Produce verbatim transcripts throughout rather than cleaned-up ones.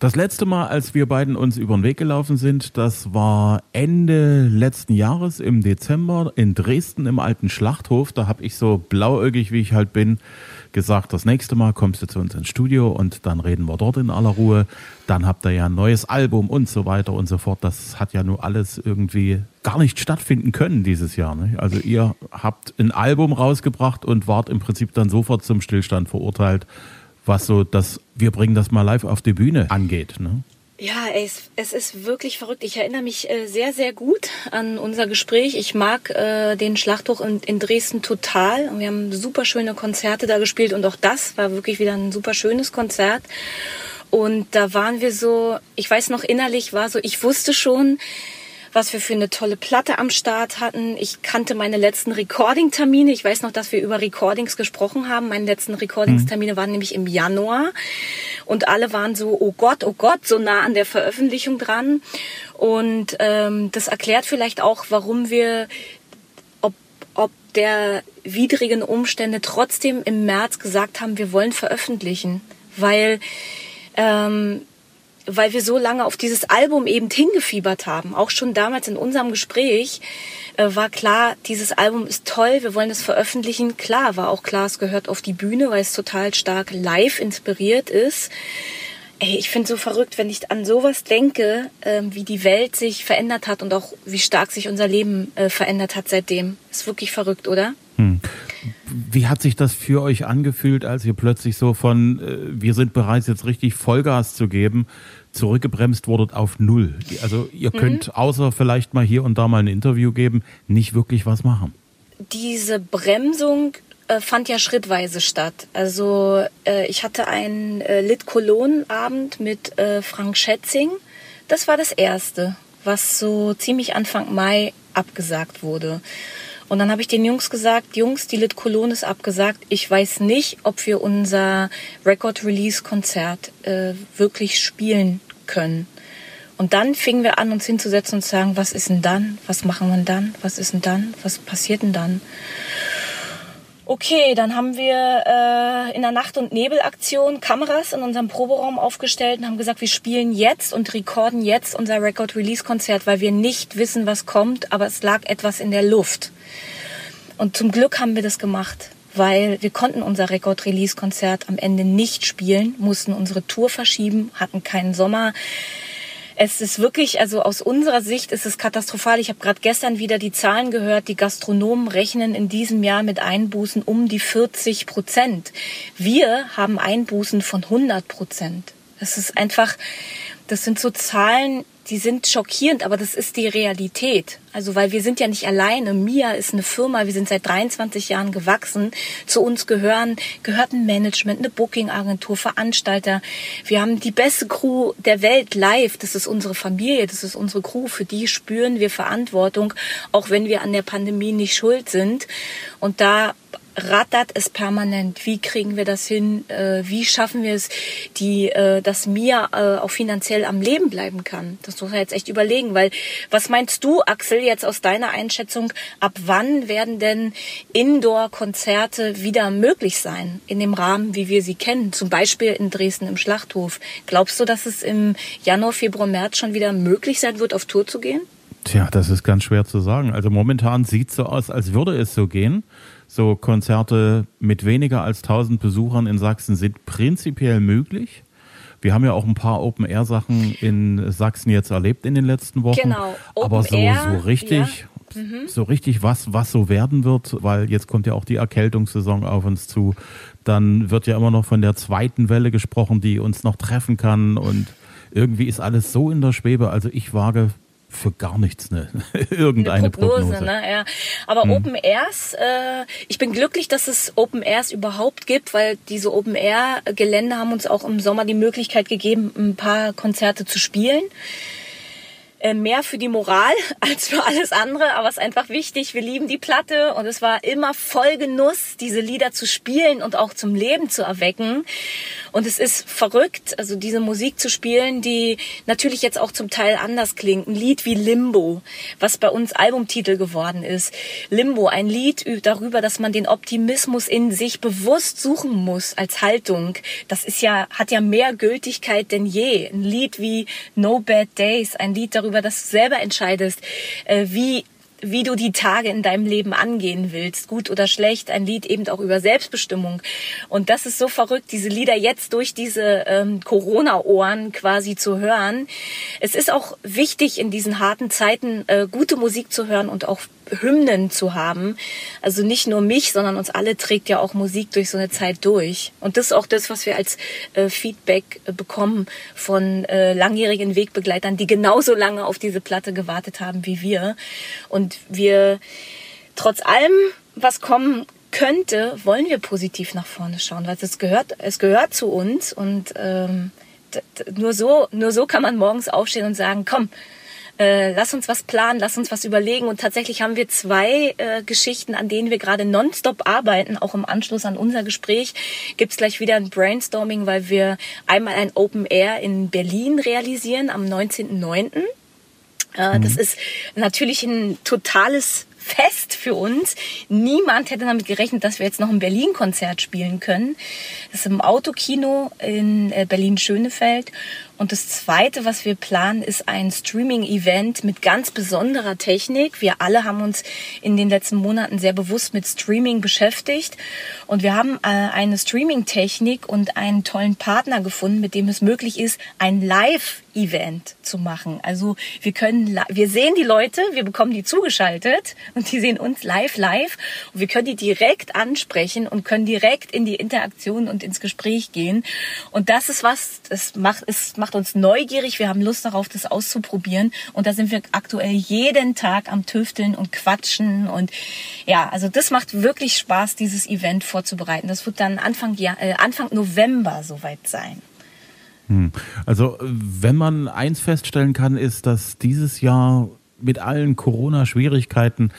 Das letzte Mal, als wir beiden uns über den Weg gelaufen sind, das war Ende letzten Jahres im Dezember in Dresden im alten Schlachthof. Da habe ich so blauäugig, wie ich halt bin, gesagt, das nächste Mal kommst du zu uns ins Studio und dann reden wir dort in aller Ruhe. Dann habt ihr ja ein neues Album und so weiter und so fort. Das hat ja nur alles irgendwie gar nicht stattfinden können dieses Jahr, ne? Also ihr habt ein Album rausgebracht und wart im Prinzip dann sofort zum Stillstand verurteilt, was so das Wir bringen das mal live auf die Bühne angeht, ne? Ja, ey, es, es ist wirklich verrückt. Ich erinnere mich äh, sehr, sehr gut an unser Gespräch. Ich mag äh, den Schlachthof in, in Dresden total. Und wir haben super schöne Konzerte da gespielt. Und auch das war wirklich wieder ein super schönes Konzert. Und da waren wir so, ich weiß noch, innerlich war so, ich wusste schon, was wir für eine tolle Platte am Start hatten. Ich kannte meine letzten Recording-Termine. Ich weiß noch, dass wir über Recordings gesprochen haben. Meine letzten Recordingstermine waren nämlich im Januar. Und alle waren so, oh Gott, oh Gott, so nah an der Veröffentlichung dran. Und ähm, das erklärt vielleicht auch, warum wir ob, ob der widrigen Umstände trotzdem im März gesagt haben, wir wollen veröffentlichen. Weil... Ähm, weil wir so lange auf dieses Album eben hingefiebert haben. Auch schon damals in unserem Gespräch äh, war klar, dieses Album ist toll, wir wollen es veröffentlichen. Klar, war auch klar, es gehört auf die Bühne, weil es total stark live inspiriert ist. Ey, ich finde es so verrückt, wenn ich an sowas denke, äh, wie die Welt sich verändert hat und auch wie stark sich unser Leben äh, verändert hat seitdem. Ist wirklich verrückt, oder? Hm. Wie hat sich das für euch angefühlt, als ihr plötzlich so von, äh, wir sind bereit, jetzt richtig Vollgas zu geben, zurückgebremst wurdet auf Null? Also ihr mhm. könnt außer vielleicht mal hier und da mal ein Interview geben, nicht wirklich was machen. Diese Bremsung äh, fand ja schrittweise statt. Also äh, ich hatte einen äh, Lit Cologne Abend mit äh, Frank Schätzing. Das war das erste, was so ziemlich Anfang Mai abgesagt wurde. Und dann habe ich den Jungs gesagt, Jungs, die Lit Cologne ist abgesagt. Ich weiß nicht, ob wir unser Record-Release-Konzert äh, wirklich spielen können. Und dann fingen wir an, uns hinzusetzen und zu sagen, was ist denn dann? Was machen wir denn dann? Was ist denn dann? Was passiert denn dann? Okay, dann haben wir äh, in der Nacht- und Nebelaktion Kameras in unserem Proberaum aufgestellt und haben gesagt, wir spielen jetzt und recorden jetzt unser Record-Release-Konzert, weil wir nicht wissen, was kommt, aber es lag etwas in der Luft. Und zum Glück haben wir das gemacht, weil wir konnten unser Record-Release-Konzert am Ende nicht spielen, mussten unsere Tour verschieben, hatten keinen Sommer. Es ist wirklich, also aus unserer Sicht ist es katastrophal. Ich habe gerade gestern wieder die Zahlen gehört, die Gastronomen rechnen in diesem Jahr mit Einbußen um die vierzig Prozent. Wir haben Einbußen von hundert Prozent. Das ist einfach, das sind so Zahlen, die sind schockierend, aber das ist die Realität. Also weil wir sind ja nicht alleine. Mia ist eine Firma, wir sind seit dreiundzwanzig Jahren gewachsen. Zu uns gehören gehört ein Management, eine Booking-Agentur, Veranstalter. Wir haben die beste Crew der Welt live. Das ist unsere Familie, das ist unsere Crew. Für die spüren wir Verantwortung, auch wenn wir an der Pandemie nicht schuld sind. Und da rattert es permanent. Wie kriegen wir das hin? Wie schaffen wir es, die, dass Mia auch finanziell am Leben bleiben kann? Das muss man jetzt echt überlegen, weil was meinst du, Axel, jetzt aus deiner Einschätzung, ab wann werden denn Indoor-Konzerte wieder möglich sein? In dem Rahmen, wie wir sie kennen, zum Beispiel in Dresden im Schlachthof. Glaubst du, dass es im Januar, Februar, März schon wieder möglich sein wird, auf Tour zu gehen? Tja, das ist ganz schwer zu sagen. Also momentan sieht es so aus, als würde es so gehen. So Konzerte mit weniger als tausend Besuchern in Sachsen sind prinzipiell möglich. Wir haben ja auch ein paar Open-Air-Sachen in Sachsen jetzt erlebt in den letzten Wochen. Genau, Open Aber so, Air, so richtig, ja. mhm. so richtig was, was so werden wird, weil jetzt kommt ja auch die Erkältungssaison auf uns zu. Dann wird ja immer noch von der zweiten Welle gesprochen, die uns noch treffen kann. Und irgendwie ist alles so in der Schwebe. Also ich wage... für gar nichts, ne? Irgendeine eine Prognose. Prognose. Ne? Ja. Aber hm. Open Airs, äh, ich bin glücklich, dass es Open Airs überhaupt gibt, weil diese Open Air Gelände haben uns auch im Sommer die Möglichkeit gegeben, ein paar Konzerte zu spielen. mehr für die Moral als für alles andere, aber es ist einfach wichtig. Wir lieben die Platte und es war immer voll Genuss, diese Lieder zu spielen und auch zum Leben zu erwecken. Und es ist verrückt, also diese Musik zu spielen, die natürlich jetzt auch zum Teil anders klingt. Ein Lied wie Limbo, was bei uns Albumtitel geworden ist. Limbo, ein Lied darüber, dass man den Optimismus in sich bewusst suchen muss als Haltung. Das ist ja, hat ja mehr Gültigkeit denn je. Ein Lied wie No Bad Days, ein Lied darüber, über das du selber entscheidest, wie, wie du die Tage in deinem Leben angehen willst, gut oder schlecht, ein Lied eben auch über Selbstbestimmung. Und das ist so verrückt, diese Lieder jetzt durch diese ähm, Corona-Ohren quasi zu hören. Es ist auch wichtig, in diesen harten Zeiten äh, gute Musik zu hören und auch Hymnen zu haben. Also nicht nur mich, sondern uns alle trägt ja auch Musik durch so eine Zeit durch. Und das ist auch das, was wir als äh, Feedback äh, bekommen von äh, langjährigen Wegbegleitern, die genauso lange auf diese Platte gewartet haben wie wir. Und wir, trotz allem, was kommen könnte, wollen wir positiv nach vorne schauen, weil es gehört, es gehört zu uns. Und ähm, d- d- nur so, nur so kann man morgens aufstehen und sagen, komm, Äh, lass uns was planen, lass uns was überlegen. Und tatsächlich haben wir zwei äh, Geschichten, an denen wir gerade nonstop arbeiten. Auch im Anschluss an unser Gespräch gibt's gleich wieder ein Brainstorming, weil wir einmal ein Open Air in Berlin realisieren am neunzehnten neunten Äh, mhm. Das ist natürlich ein totales Fest für uns. Niemand hätte damit gerechnet, dass wir jetzt noch ein Berlin-Konzert spielen können. Das ist im Autokino in Berlin-Schönefeld. Und das Zweite, was wir planen, ist ein Streaming-Event mit ganz besonderer Technik. Wir alle haben uns in den letzten Monaten sehr bewusst mit Streaming beschäftigt. Und wir haben eine Streaming-Technik und einen tollen Partner gefunden, mit dem es möglich ist, ein Live-Event zu machen. Also wir können, wir sehen die Leute, wir bekommen die zugeschaltet. Und die sehen uns live, live. Und wir können die direkt ansprechen und können direkt in die Interaktion und ins Gespräch gehen. Und das ist was, das macht, es macht uns neugierig. Wir haben Lust darauf, das auszuprobieren. Und da sind wir aktuell jeden Tag am Tüfteln und Quatschen. Und ja, also das macht wirklich Spaß, dieses Event vorzubereiten. Das wird dann Anfang, äh, Anfang November soweit sein. Also wenn man eins feststellen kann, ist, dass dieses Jahr mit allen Corona-Schwierigkeiten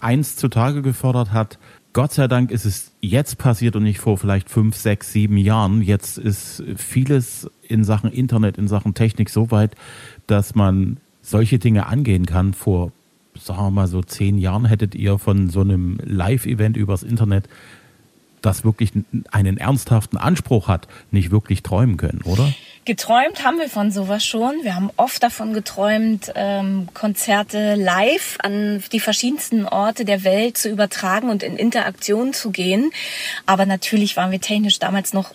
eins zutage gefördert hat. Gott sei Dank ist es jetzt passiert und nicht vor vielleicht fünf, sechs, sieben Jahren. Jetzt ist vieles in Sachen Internet, in Sachen Technik so weit, dass man solche Dinge angehen kann. Vor, sagen wir mal so zehn Jahren hättet ihr von so einem Live-Event übers Internet, das wirklich einen ernsthaften Anspruch hat, nicht wirklich träumen können, oder? Geträumt haben wir von sowas schon. Wir haben oft davon geträumt, ähm, Konzerte live an die verschiedensten Orte der Welt zu übertragen und in Interaktion zu gehen. Aber natürlich waren wir technisch damals noch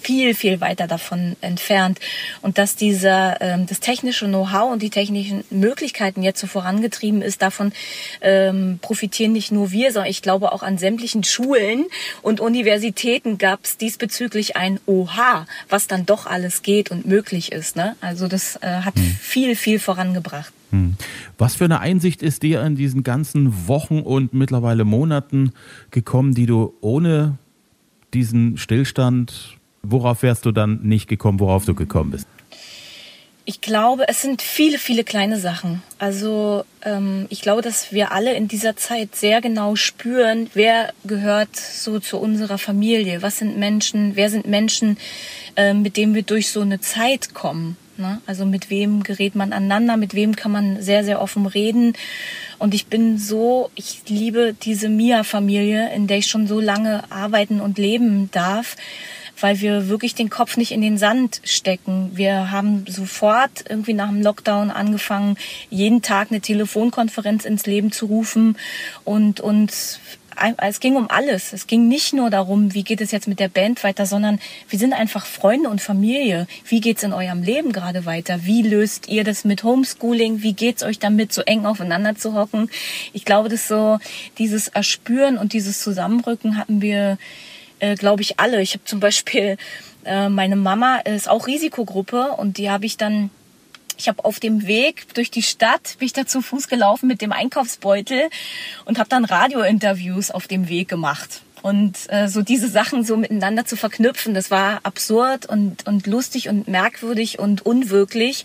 viel, viel weiter davon entfernt. Und dass dieser, ähm, das technische Know-how und die technischen Möglichkeiten jetzt so vorangetrieben ist, davon ähm, profitieren nicht nur wir, sondern ich glaube auch an sämtlichen Schulen und Universitäten gab es diesbezüglich ein Oha, was dann doch alles geht und möglich ist. Ne? Also das äh, hat hm. viel, viel vorangebracht. Hm. Was für eine Einsicht ist dir in diesen ganzen Wochen und mittlerweile Monaten gekommen, die du ohne diesen Stillstand, worauf wärst du dann nicht gekommen, worauf du gekommen bist? Ich glaube, es sind viele, viele kleine Sachen. Also ähm, ich glaube, dass wir alle in dieser Zeit sehr genau spüren, wer gehört so zu unserer Familie, was sind Menschen, wer sind Menschen, äh, mit denen wir durch so eine Zeit kommen. Ne? Also mit wem gerät man aneinander, mit wem kann man sehr, sehr offen reden. Und ich bin so, ich liebe diese Mia-Familie, in der ich schon so lange arbeiten und leben darf, weil wir wirklich den Kopf nicht in den Sand stecken. Wir haben sofort irgendwie nach dem Lockdown angefangen, jeden Tag eine Telefonkonferenz ins Leben zu rufen und uns, es ging um alles. Es ging nicht nur darum, wie geht es jetzt mit der Band weiter, sondern wir sind einfach Freunde und Familie. Wie geht's in eurem Leben gerade weiter? Wie löst ihr das mit Homeschooling? Wie geht's euch damit, so eng aufeinander zu hocken? Ich glaube, das so, dieses Erspüren und dieses Zusammenrücken hatten wir Äh, glaube ich alle. Ich habe zum Beispiel, äh, meine Mama ist auch Risikogruppe und die habe ich dann, ich habe auf dem Weg durch die Stadt, bin ich da zu Fuß gelaufen mit dem Einkaufsbeutel und habe dann Radiointerviews auf dem Weg gemacht. Und äh, so diese Sachen so miteinander zu verknüpfen, das war absurd und, und lustig und merkwürdig und unwirklich.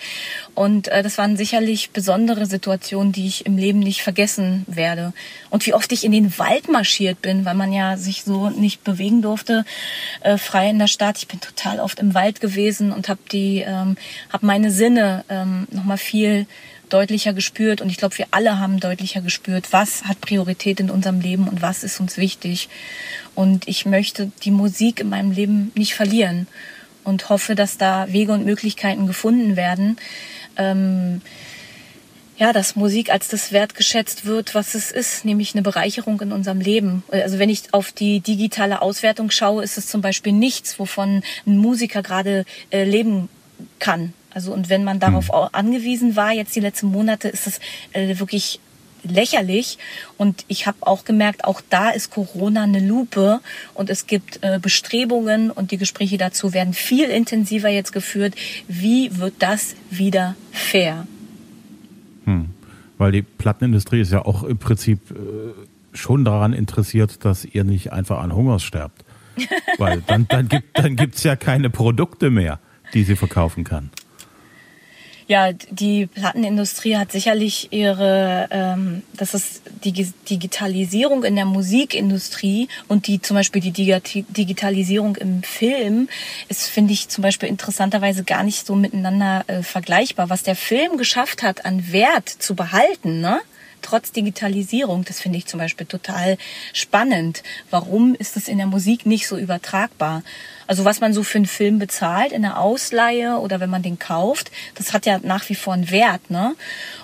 Und äh, das waren sicherlich besondere Situationen, die ich im Leben nicht vergessen werde. Und wie oft ich in den Wald marschiert bin, weil man ja sich so nicht bewegen durfte, äh, frei in der Stadt. Ich bin total oft im Wald gewesen und habe die, ähm, habe meine Sinne ähm, nochmal viel deutlicher gespürt. Und ich glaube, wir alle haben deutlicher gespürt, was hat Priorität in unserem Leben und was ist uns wichtig. Und ich möchte die Musik in meinem Leben nicht verlieren und hoffe, dass da Wege und Möglichkeiten gefunden werden. Ähm, ja, dass Musik als das Wert geschätzt wird, was es ist, nämlich eine Bereicherung in unserem Leben. Also wenn ich auf die digitale Auswertung schaue, ist es zum Beispiel nichts, wovon ein Musiker gerade äh, leben kann. Also und wenn man darauf angewiesen war, jetzt die letzten Monate, ist es äh, wirklich lächerlich. Und ich habe auch gemerkt, auch da ist Corona eine Lupe und es gibt äh, Bestrebungen und die Gespräche dazu werden viel intensiver jetzt geführt. Wie wird das wieder fair? Hm. Weil die Plattenindustrie ist ja auch im Prinzip äh, schon daran interessiert, dass ihr nicht einfach an Hunger sterbt. Weil dann, dann gibt dann gibt's ja keine Produkte mehr, die sie verkaufen kann. Ja, die Plattenindustrie hat sicherlich ihre, ähm, das ist die Digitalisierung in der Musikindustrie und die zum Beispiel die Digitalisierung im Film ist, finde ich, zum Beispiel interessanterweise gar nicht so miteinander äh, vergleichbar. Was der Film geschafft hat, an Wert zu behalten, ne? Trotz Digitalisierung, das finde ich zum Beispiel total spannend. Warum ist das in der Musik nicht so übertragbar? Also was man so für einen Film bezahlt in der Ausleihe oder wenn man den kauft, das hat ja nach wie vor einen Wert, ne?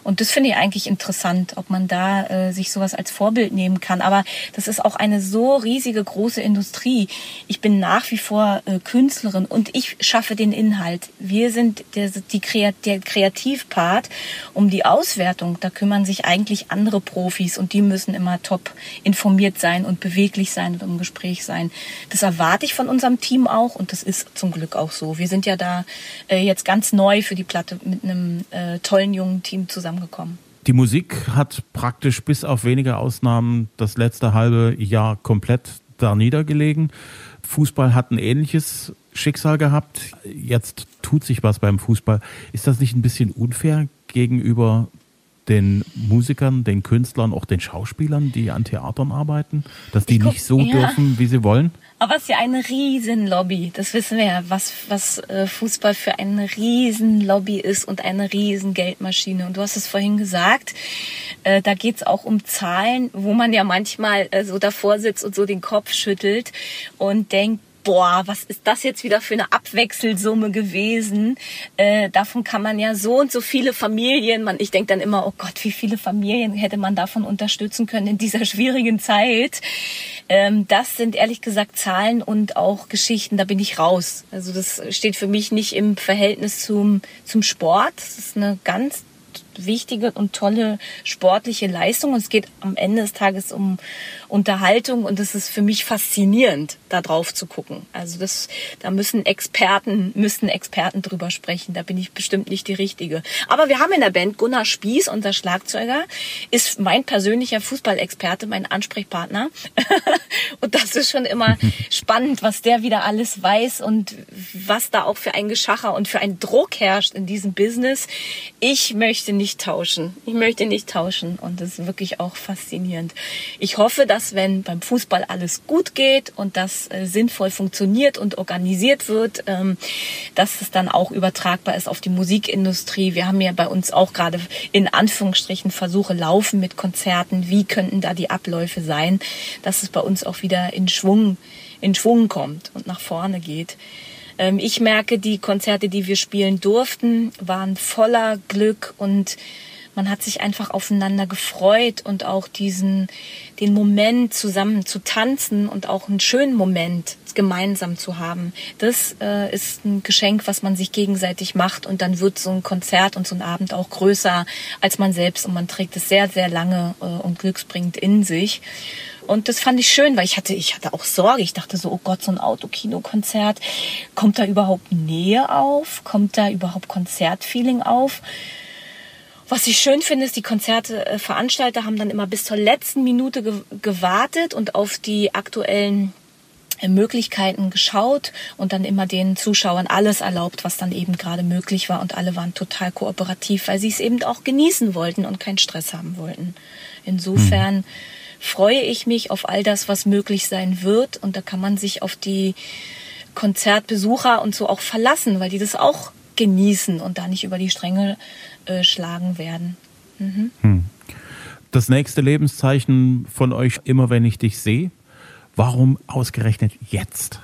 Und das finde ich eigentlich interessant, ob man da äh, sich sowas als Vorbild nehmen kann. Aber das ist auch eine so riesige, große Industrie. Ich bin nach wie vor äh, Künstlerin und ich schaffe den Inhalt. Wir sind der, die Kreat- der Kreativpart. Um die Auswertung, da kümmern sich eigentlich andere Profis und die müssen immer top informiert sein und beweglich sein und im Gespräch sein. Das erwarte ich von unserem Team auch und das ist zum Glück auch so. Wir sind ja da äh, jetzt ganz neu für die Platte mit einem äh, tollen jungen Team zusammengekommen. Die Musik hat praktisch bis auf wenige Ausnahmen das letzte halbe Jahr komplett da niedergelegen. Fußball hat ein ähnliches Schicksal gehabt. Jetzt tut sich was beim Fußball. Ist das nicht ein bisschen unfair gegenüber den Musikern, den Künstlern, auch den Schauspielern, die an Theatern arbeiten, dass die guck, nicht so ja. dürfen, wie sie wollen? Aber es ist ja eine Riesenlobby, das wissen wir ja, was, was Fußball für eine Riesenlobby ist und eine Riesengeldmaschine. Und du hast es vorhin gesagt, äh, da geht's auch um Zahlen, wo man ja manchmal äh, so davor sitzt und so den Kopf schüttelt und denkt, boah, was ist das jetzt wieder für eine Abwechselsumme gewesen? Äh, davon kann man ja so und so viele Familien, man, ich denke dann immer, oh Gott, wie viele Familien hätte man davon unterstützen können in dieser schwierigen Zeit? Ähm, das sind ehrlich gesagt Zahlen und auch Geschichten, da bin ich raus. Also das steht für mich nicht im Verhältnis zum, zum Sport. Das ist eine ganz wichtige und tolle sportliche Leistung. Und es geht am Ende des Tages um Unterhaltung und es ist für mich faszinierend, da drauf zu gucken. Also das, da müssen Experten, müssen Experten drüber sprechen. Da bin ich bestimmt nicht die Richtige. Aber wir haben in der Band Gunnar Spieß, unser Schlagzeuger, ist mein persönlicher Fußballexperte, mein Ansprechpartner. Und das ist schon immer spannend, was der wieder alles weiß und was da auch für ein Geschacher und für einen Druck herrscht in diesem Business. Ich möchte nicht tauschen. Ich möchte nicht tauschen und das ist wirklich auch faszinierend. Ich hoffe, dass wenn beim Fußball alles gut geht und das äh, sinnvoll funktioniert und organisiert wird, ähm, dass es dann auch übertragbar ist auf die Musikindustrie. Wir haben ja bei uns auch gerade in Anführungsstrichen Versuche laufen mit Konzerten. Wie könnten da die Abläufe sein, dass es bei uns auch wieder in Schwung, in Schwung kommt und nach vorne geht. Ich merke, die Konzerte, die wir spielen durften, waren voller Glück und man hat sich einfach aufeinander gefreut und auch diesen, den Moment zusammen zu tanzen und auch einen schönen Moment gemeinsam zu haben. Das äh, ist ein Geschenk, was man sich gegenseitig macht und dann wird so ein Konzert und so ein Abend auch größer als man selbst und man trägt es sehr, sehr lange äh, und glücksbringend in sich. Und das fand ich schön, weil ich hatte, ich hatte auch Sorge. Ich dachte so, oh Gott, so ein Autokino-Konzert. Kommt da überhaupt Nähe auf? Kommt da überhaupt Konzertfeeling auf? Was ich schön finde, ist, die Konzertveranstalter haben dann immer bis zur letzten Minute ge- gewartet und auf die aktuellen Möglichkeiten geschaut und dann immer den Zuschauern alles erlaubt, was dann eben gerade möglich war, und alle waren total kooperativ, weil sie es eben auch genießen wollten und keinen Stress haben wollten. Insofern hm. freue ich mich auf all das, was möglich sein wird, und da kann man sich auf die Konzertbesucher und so auch verlassen, weil die das auch genießen und da nicht über die Stränge äh, schlagen werden. Mhm. Hm. Das nächste Lebenszeichen von euch, immer wenn ich dich sehe. Warum ausgerechnet jetzt?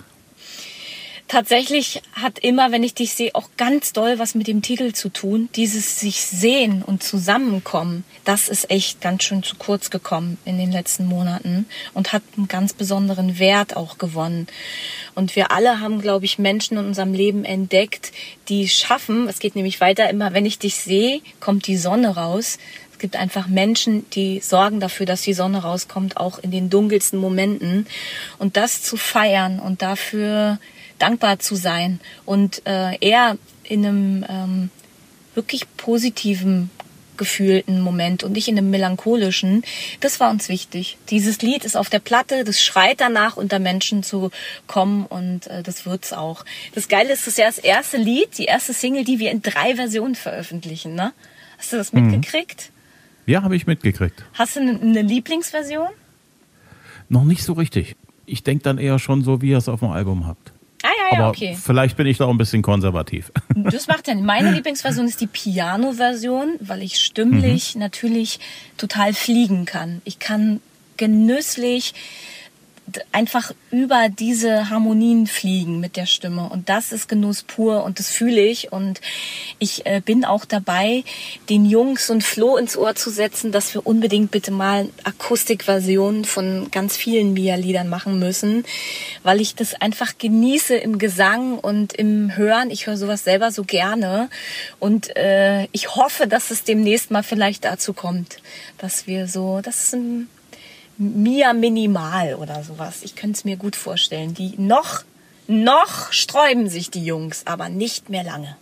Tatsächlich hat immer, wenn ich dich sehe, auch ganz doll was mit dem Titel zu tun. Dieses sich sehen und zusammenkommen, das ist echt ganz schön zu kurz gekommen in den letzten Monaten und hat einen ganz besonderen Wert auch gewonnen. Und wir alle haben, glaube ich, Menschen in unserem Leben entdeckt, die schaffen. Es geht nämlich weiter, immer wenn ich dich sehe, kommt die Sonne raus. Es gibt einfach Menschen, die sorgen dafür, dass die Sonne rauskommt, auch in den dunkelsten Momenten. Und das zu feiern und dafür dankbar zu sein und äh, eher in einem ähm, wirklich positiven gefühlten Moment und nicht in einem melancholischen, das war uns wichtig. Dieses Lied ist auf der Platte, das schreit danach, unter Menschen zu kommen, und äh, das wird's auch. Das Geile ist, das ist ja das erste Lied, die erste Single, die wir in drei Versionen veröffentlichen. Ne? Hast du das mitgekriegt? Mhm. Ja, habe ich mitgekriegt. Hast du eine Lieblingsversion? Noch nicht so richtig. Ich denke dann eher schon so, wie ihr es auf dem Album habt. Ah ja, ja, aber okay. Vielleicht bin ich da auch ein bisschen konservativ. Das macht ja nicht. Meine Lieblingsversion ist die Piano-Version, weil ich stimmlich mhm. natürlich total fliegen kann. Ich kann genüsslich einfach über diese Harmonien fliegen mit der Stimme, und das ist Genuss pur und das fühle ich, und ich äh, bin auch dabei, den Jungs und Flo ins Ohr zu setzen, dass wir unbedingt bitte mal Akustikversionen von ganz vielen Mia-Liedern machen müssen, weil ich das einfach genieße im Gesang und im Hören. Ich höre sowas selber so gerne, und äh, ich hoffe, dass es demnächst mal vielleicht dazu kommt, dass wir so, das ist ein Mia Minimal oder sowas. Ich könnte es mir gut vorstellen. Die noch, noch sträuben sich die Jungs, aber nicht mehr lange.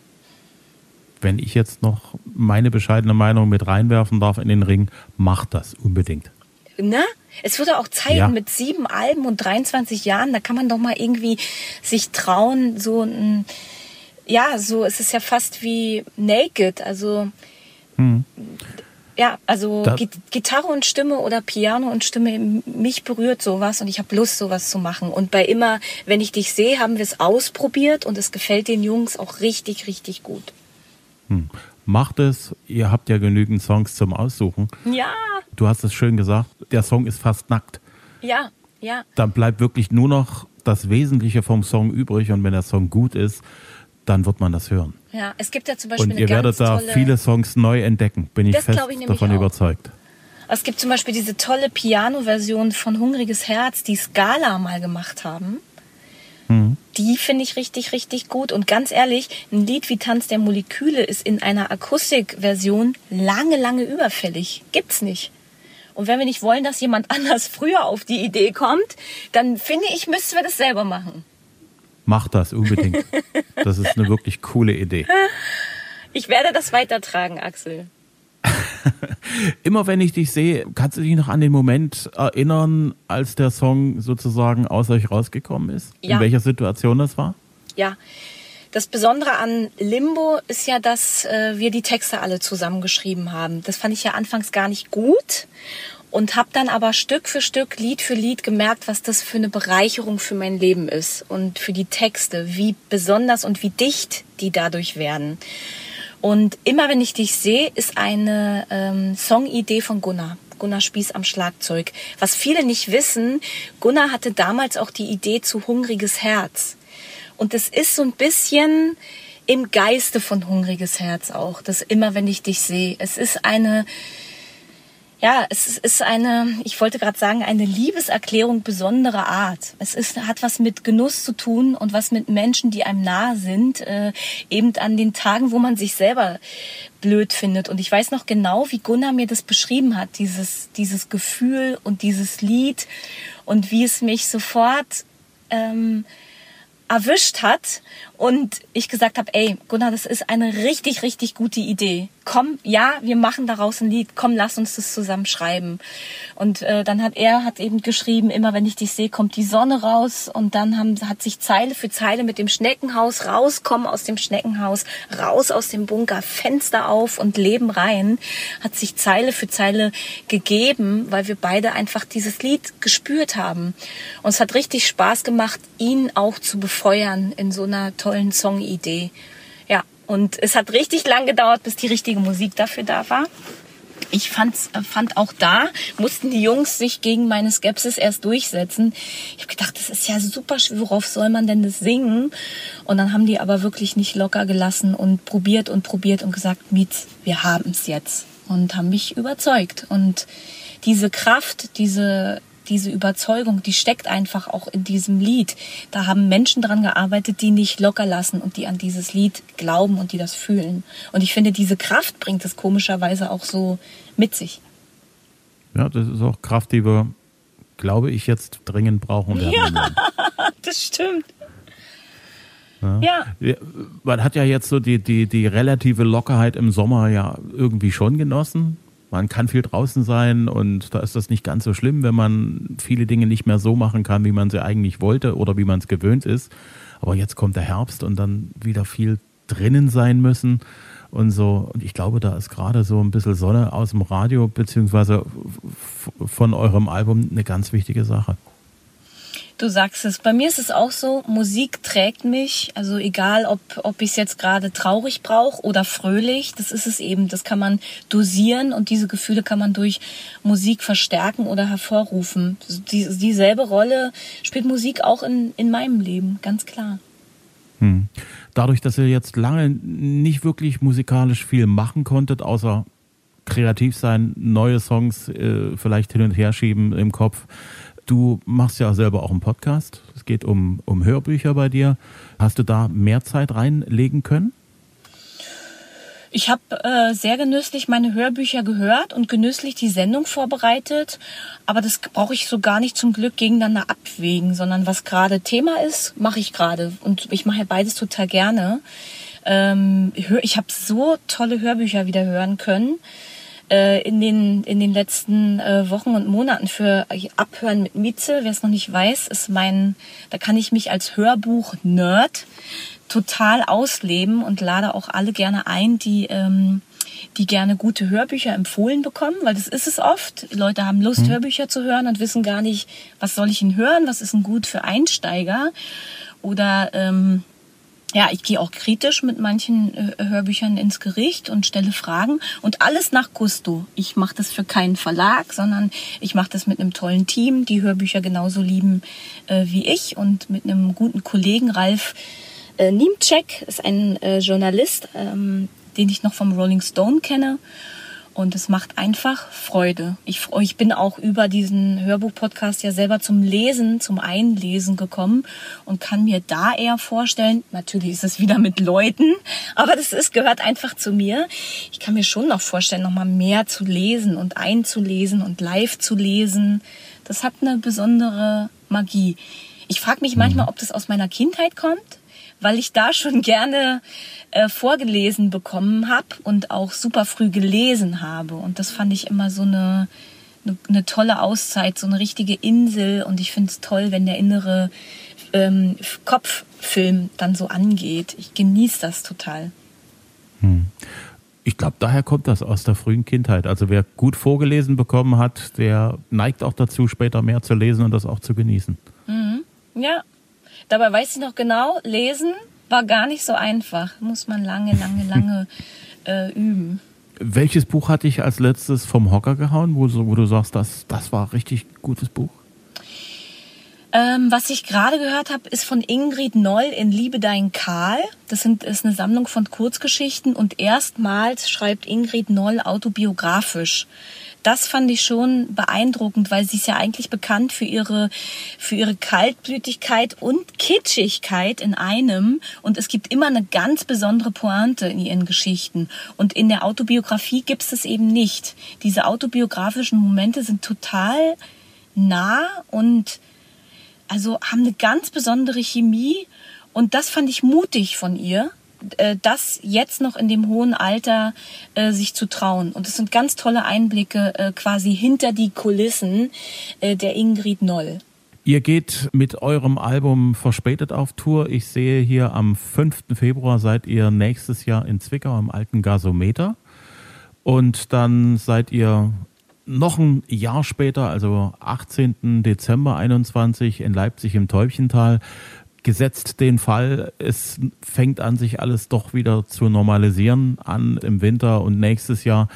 Wenn ich jetzt noch meine bescheidene Meinung mit reinwerfen darf in den Ring, macht das unbedingt. Ne? Es würde auch Zeit, ja. Mit sieben Alben und dreiundzwanzig Jahren, da kann man doch mal irgendwie sich trauen, so ein, ja, so, es ist ja fast wie Naked, also, hm. Ja, also das, Gitarre und Stimme oder Piano und Stimme, mich berührt sowas und ich habe Lust, sowas zu machen. Und bei immer, wenn ich dich sehe, haben wir es ausprobiert und es gefällt den Jungs auch richtig, richtig gut. Hm. Macht es, ihr habt ja genügend Songs zum Aussuchen. Ja. Du hast es schön gesagt, der Song ist fast nackt. Ja, ja. Dann bleibt wirklich nur noch das Wesentliche vom Song übrig, und wenn der Song gut ist, dann wird man das hören. Ja, es gibt ja zum Beispiel, und ihr werdet da viele Songs neu entdecken, bin ich fest davon überzeugt. Es gibt zum Beispiel diese tolle Piano-Version von Hungriges Herz, die Scala mal gemacht haben. Mhm. Die finde ich richtig, richtig gut. Und ganz ehrlich, ein Lied wie Tanz der Moleküle ist in einer Akustik-Version lange, lange überfällig. Gibt's nicht. Und wenn wir nicht wollen, dass jemand anders früher auf die Idee kommt, dann finde ich, müssten wir das selber machen. Mach das unbedingt. Das ist eine wirklich coole Idee. Ich werde das weitertragen, Axel. Immer wenn ich dich sehe, kannst du dich noch an den Moment erinnern, als der Song sozusagen aus euch rausgekommen ist? Ja. In welcher Situation das war? Ja. Das Besondere an Limbo ist ja, dass äh, wir die Texte alle zusammengeschrieben haben. Das fand ich ja anfangs gar nicht gut. Und habe dann aber Stück für Stück, Lied für Lied gemerkt, was das für eine Bereicherung für mein Leben ist und für die Texte, wie besonders und wie dicht die dadurch werden. Und immer wenn ich dich sehe, ist eine ähm, Songidee von Gunnar, Gunnar Spieß am Schlagzeug. Was viele nicht wissen, Gunnar hatte damals auch die Idee zu Hungriges Herz. Und es ist so ein bisschen im Geiste von Hungriges Herz auch, das immer wenn ich dich sehe. Es ist eine... Ja, es ist eine, ich wollte gerade sagen, eine Liebeserklärung besonderer Art. Es ist, hat was mit Genuss zu tun und was mit Menschen, die einem nahe sind, äh, eben an den Tagen, wo man sich selber blöd findet. Und ich weiß noch genau, wie Gunnar mir das beschrieben hat, dieses, dieses Gefühl und dieses Lied und wie es mich sofort ähm, erwischt hat. und ich gesagt habe, ey, Gunnar, das ist eine richtig, richtig gute Idee. Komm, ja, wir machen daraus ein Lied. Komm, lass uns das zusammen schreiben. Und äh, dann hat er hat eben geschrieben, immer wenn ich dich sehe, kommt die Sonne raus. Und dann haben, hat sich Zeile für Zeile mit dem Schneckenhaus rauskommen aus dem Schneckenhaus, raus aus dem Bunker, Fenster auf und Leben rein, hat sich Zeile für Zeile gegeben, weil wir beide einfach dieses Lied gespürt haben. Und es hat richtig Spaß gemacht, ihn auch zu befeuern in so einer tollen Songidee. Ja, und es hat richtig lang gedauert, bis die richtige Musik dafür da war. Ich fand's, fand auch da, mussten die Jungs sich gegen meine Skepsis erst durchsetzen. Ich habe gedacht, das ist ja super schwierig, worauf soll man denn das singen? Und dann haben die aber wirklich nicht locker gelassen und probiert und probiert und gesagt, Mietz, wir haben's jetzt. Und haben mich überzeugt. Und diese Kraft, diese Diese Überzeugung, die steckt einfach auch in diesem Lied. Da haben Menschen dran gearbeitet, die nicht locker lassen und die an dieses Lied glauben und die das fühlen. Und ich finde, diese Kraft bringt es komischerweise auch so mit sich. Ja, das ist auch Kraft, die wir, glaube ich, jetzt dringend brauchen werden. Ja, das stimmt. Ja. Ja. Man hat ja jetzt so die, die, die relative Lockerheit im Sommer ja irgendwie schon genossen. Man kann viel draußen sein und da ist das nicht ganz so schlimm, wenn man viele Dinge nicht mehr so machen kann, wie man sie eigentlich wollte oder wie man es gewöhnt ist. Aber jetzt kommt der Herbst und dann wieder viel drinnen sein müssen und so. Und ich glaube, da ist gerade so ein bisschen Sonne aus dem Radio beziehungsweise von eurem Album eine ganz wichtige Sache. Du sagst es. Bei mir ist es auch so, Musik trägt mich. Also egal, ob, ob ich es jetzt gerade traurig brauche oder fröhlich, das ist es eben. Das kann man dosieren und diese Gefühle kann man durch Musik verstärken oder hervorrufen. Die, dieselbe Rolle spielt Musik auch in, in meinem Leben, ganz klar. Hm. Dadurch, dass ihr jetzt lange nicht wirklich musikalisch viel machen konntet, außer kreativ sein, neue Songs äh, vielleicht hin und her schieben im Kopf, du machst ja selber auch einen Podcast. Es geht um, um Hörbücher bei dir. Hast du da mehr Zeit reinlegen können? Ich habe äh, sehr genüsslich meine Hörbücher gehört und genüsslich die Sendung vorbereitet. Aber das brauche ich so gar nicht zum Glück gegeneinander abwägen, sondern was gerade Thema ist, mache ich gerade. Und ich mache ja beides total gerne. Ähm, ich habe so tolle Hörbücher wieder hören können. In den, in den letzten äh, Wochen und Monaten für Abhören mit Mieze. Wer es noch nicht weiß, ist mein, da kann ich mich als Hörbuch-Nerd total ausleben und lade auch alle gerne ein, die, ähm, die gerne gute Hörbücher empfohlen bekommen, weil das ist es oft. Leute haben Lust, mhm. Hörbücher zu hören und wissen gar nicht, was soll ich denn hören, was ist denn gut für Einsteiger oder, ähm, ja, ich gehe auch kritisch mit manchen Hörbüchern ins Gericht und stelle Fragen und alles nach Gusto. Ich mache das für keinen Verlag, sondern ich mache das mit einem tollen Team, die Hörbücher genauso lieben äh, wie ich und mit einem guten Kollegen, Ralf äh, Niemczek, ist ein äh, Journalist, ähm, den ich noch vom Rolling Stone kenne. Und es macht einfach Freude. Ich, ich bin auch über diesen Hörbuch-Podcast ja selber zum Lesen, zum Einlesen gekommen und kann mir da eher vorstellen, natürlich ist es wieder mit Leuten, aber das ist, gehört einfach zu mir. Ich kann mir schon noch vorstellen, nochmal mehr zu lesen und einzulesen und live zu lesen. Das hat eine besondere Magie. Ich frage mich manchmal, ob das aus meiner Kindheit kommt, weil ich da schon gerne äh, vorgelesen bekommen habe und auch super früh gelesen habe. Und das fand ich immer so eine, eine, eine tolle Auszeit, so eine richtige Insel. Und ich finde es toll, wenn der innere ähm, Kopffilm dann so angeht. Ich genieße das total. Hm. Ich glaube, daher kommt das aus der frühen Kindheit. Also wer gut vorgelesen bekommen hat, der neigt auch dazu, später mehr zu lesen und das auch zu genießen. Mhm. Ja. Dabei weiß ich noch genau, lesen war gar nicht so einfach. Muss man lange, lange, lange äh, üben. Welches Buch hat dich als letztes vom Hocker gehauen, wo, wo du sagst, das, das war ein richtig gutes Buch? Ähm, was ich gerade gehört habe, ist von Ingrid Noll in Liebe deinen Karl. Das sind, ist eine Sammlung von Kurzgeschichten und erstmals schreibt Ingrid Noll autobiografisch. Das fand ich schon beeindruckend, weil sie ist ja eigentlich bekannt für ihre, für ihre Kaltblütigkeit und Kitschigkeit in einem. Und es gibt immer eine ganz besondere Pointe in ihren Geschichten. Und in der Autobiografie gibt es das eben nicht. Diese autobiografischen Momente sind total nah und also haben eine ganz besondere Chemie Und das fand ich mutig von ihr, das jetzt noch in dem hohen Alter äh, sich zu trauen. Und es sind ganz tolle Einblicke äh, quasi hinter die Kulissen äh, der Ingrid Noll. Ihr geht mit eurem Album verspätet auf Tour. Ich sehe hier, am fünften Februar seid ihr nächstes Jahr in Zwickau am alten Gasometer. Und dann seid ihr noch ein Jahr später, also achtzehnten Dezember einundzwanzig, in Leipzig im Täubchental. Gesetzt den Fall, es fängt an, sich alles doch wieder zu normalisieren an im Winter und nächstes Jahr.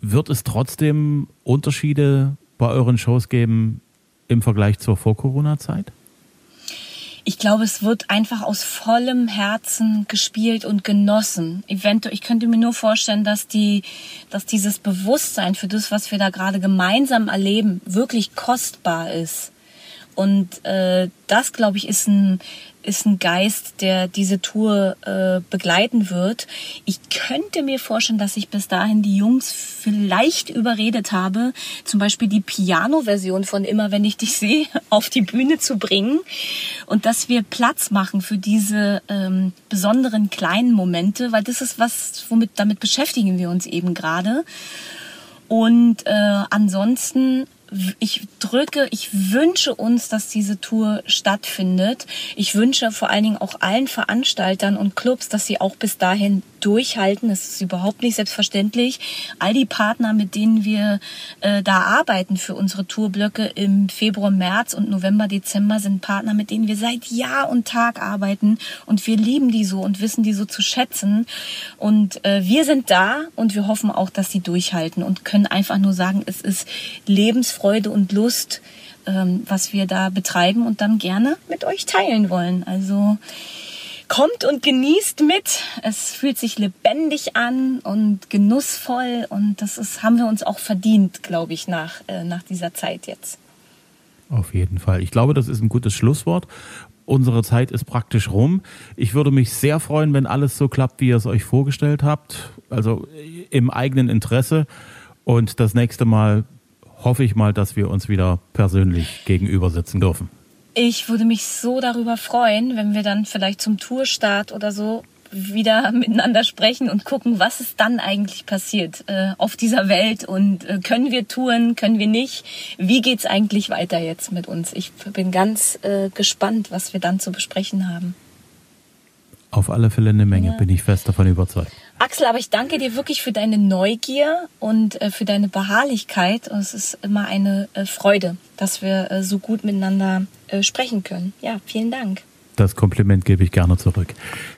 Wird es trotzdem Unterschiede bei euren Shows geben im Vergleich zur Vor-Corona-Zeit? Ich glaube, es wird einfach aus vollem Herzen gespielt und genossen. Eventuell, ich könnte mir nur vorstellen, dass die, dass dieses Bewusstsein für das, was wir da gerade gemeinsam erleben, wirklich kostbar ist. Und äh, das, glaube ich, ist ein, ist ein Geist, der diese Tour äh, begleiten wird. Ich könnte mir vorstellen, dass ich bis dahin die Jungs vielleicht überredet habe, zum Beispiel die Piano-Version von Immer, wenn ich dich sehe, auf die Bühne zu bringen. Und dass wir Platz machen für diese ähm, besonderen kleinen Momente, weil das ist was, womit damit beschäftigen wir uns eben gerade. Und äh, ansonsten... Ich drücke, ich wünsche uns, dass diese Tour stattfindet. Ich wünsche vor allen Dingen auch allen Veranstaltern und Clubs, dass sie auch bis dahin durchhalten. Das ist überhaupt nicht selbstverständlich. All die Partner, mit denen wir äh, da arbeiten für unsere Tourblöcke im Februar, März und November, Dezember, sind Partner, mit denen wir seit Jahr und Tag arbeiten. Und wir lieben die so und wissen die so zu schätzen. Und äh, wir sind da und wir hoffen auch, dass sie durchhalten und können einfach nur sagen, es ist lebensfroh. Freude und Lust, was wir da betreiben und dann gerne mit euch teilen wollen. Also kommt und genießt mit. Es fühlt sich lebendig an und genussvoll und das ist, haben wir uns auch verdient, glaube ich, nach, nach dieser Zeit jetzt. Auf jeden Fall. Ich glaube, das ist ein gutes Schlusswort. Unsere Zeit ist praktisch rum. Ich würde mich sehr freuen, wenn alles so klappt, wie ihr es euch vorgestellt habt. Also im eigenen Interesse. Und das nächste Mal hoffe ich mal, dass wir uns wieder persönlich gegenüber sitzen dürfen. Ich würde mich so darüber freuen, wenn wir dann vielleicht zum Tourstart oder so wieder miteinander sprechen und gucken, was ist dann eigentlich passiert äh, auf dieser Welt und äh, können wir touren, können wir nicht? Wie geht's eigentlich weiter jetzt mit uns? Ich bin ganz äh, gespannt, was wir dann zu besprechen haben. Auf alle Fälle eine Menge, ja. Bin ich fest davon überzeugt. Axel, aber ich danke dir wirklich für deine Neugier und für deine Beharrlichkeit. Und es ist immer eine Freude, dass wir so gut miteinander sprechen können. Ja, vielen Dank. Das Kompliment gebe ich gerne zurück.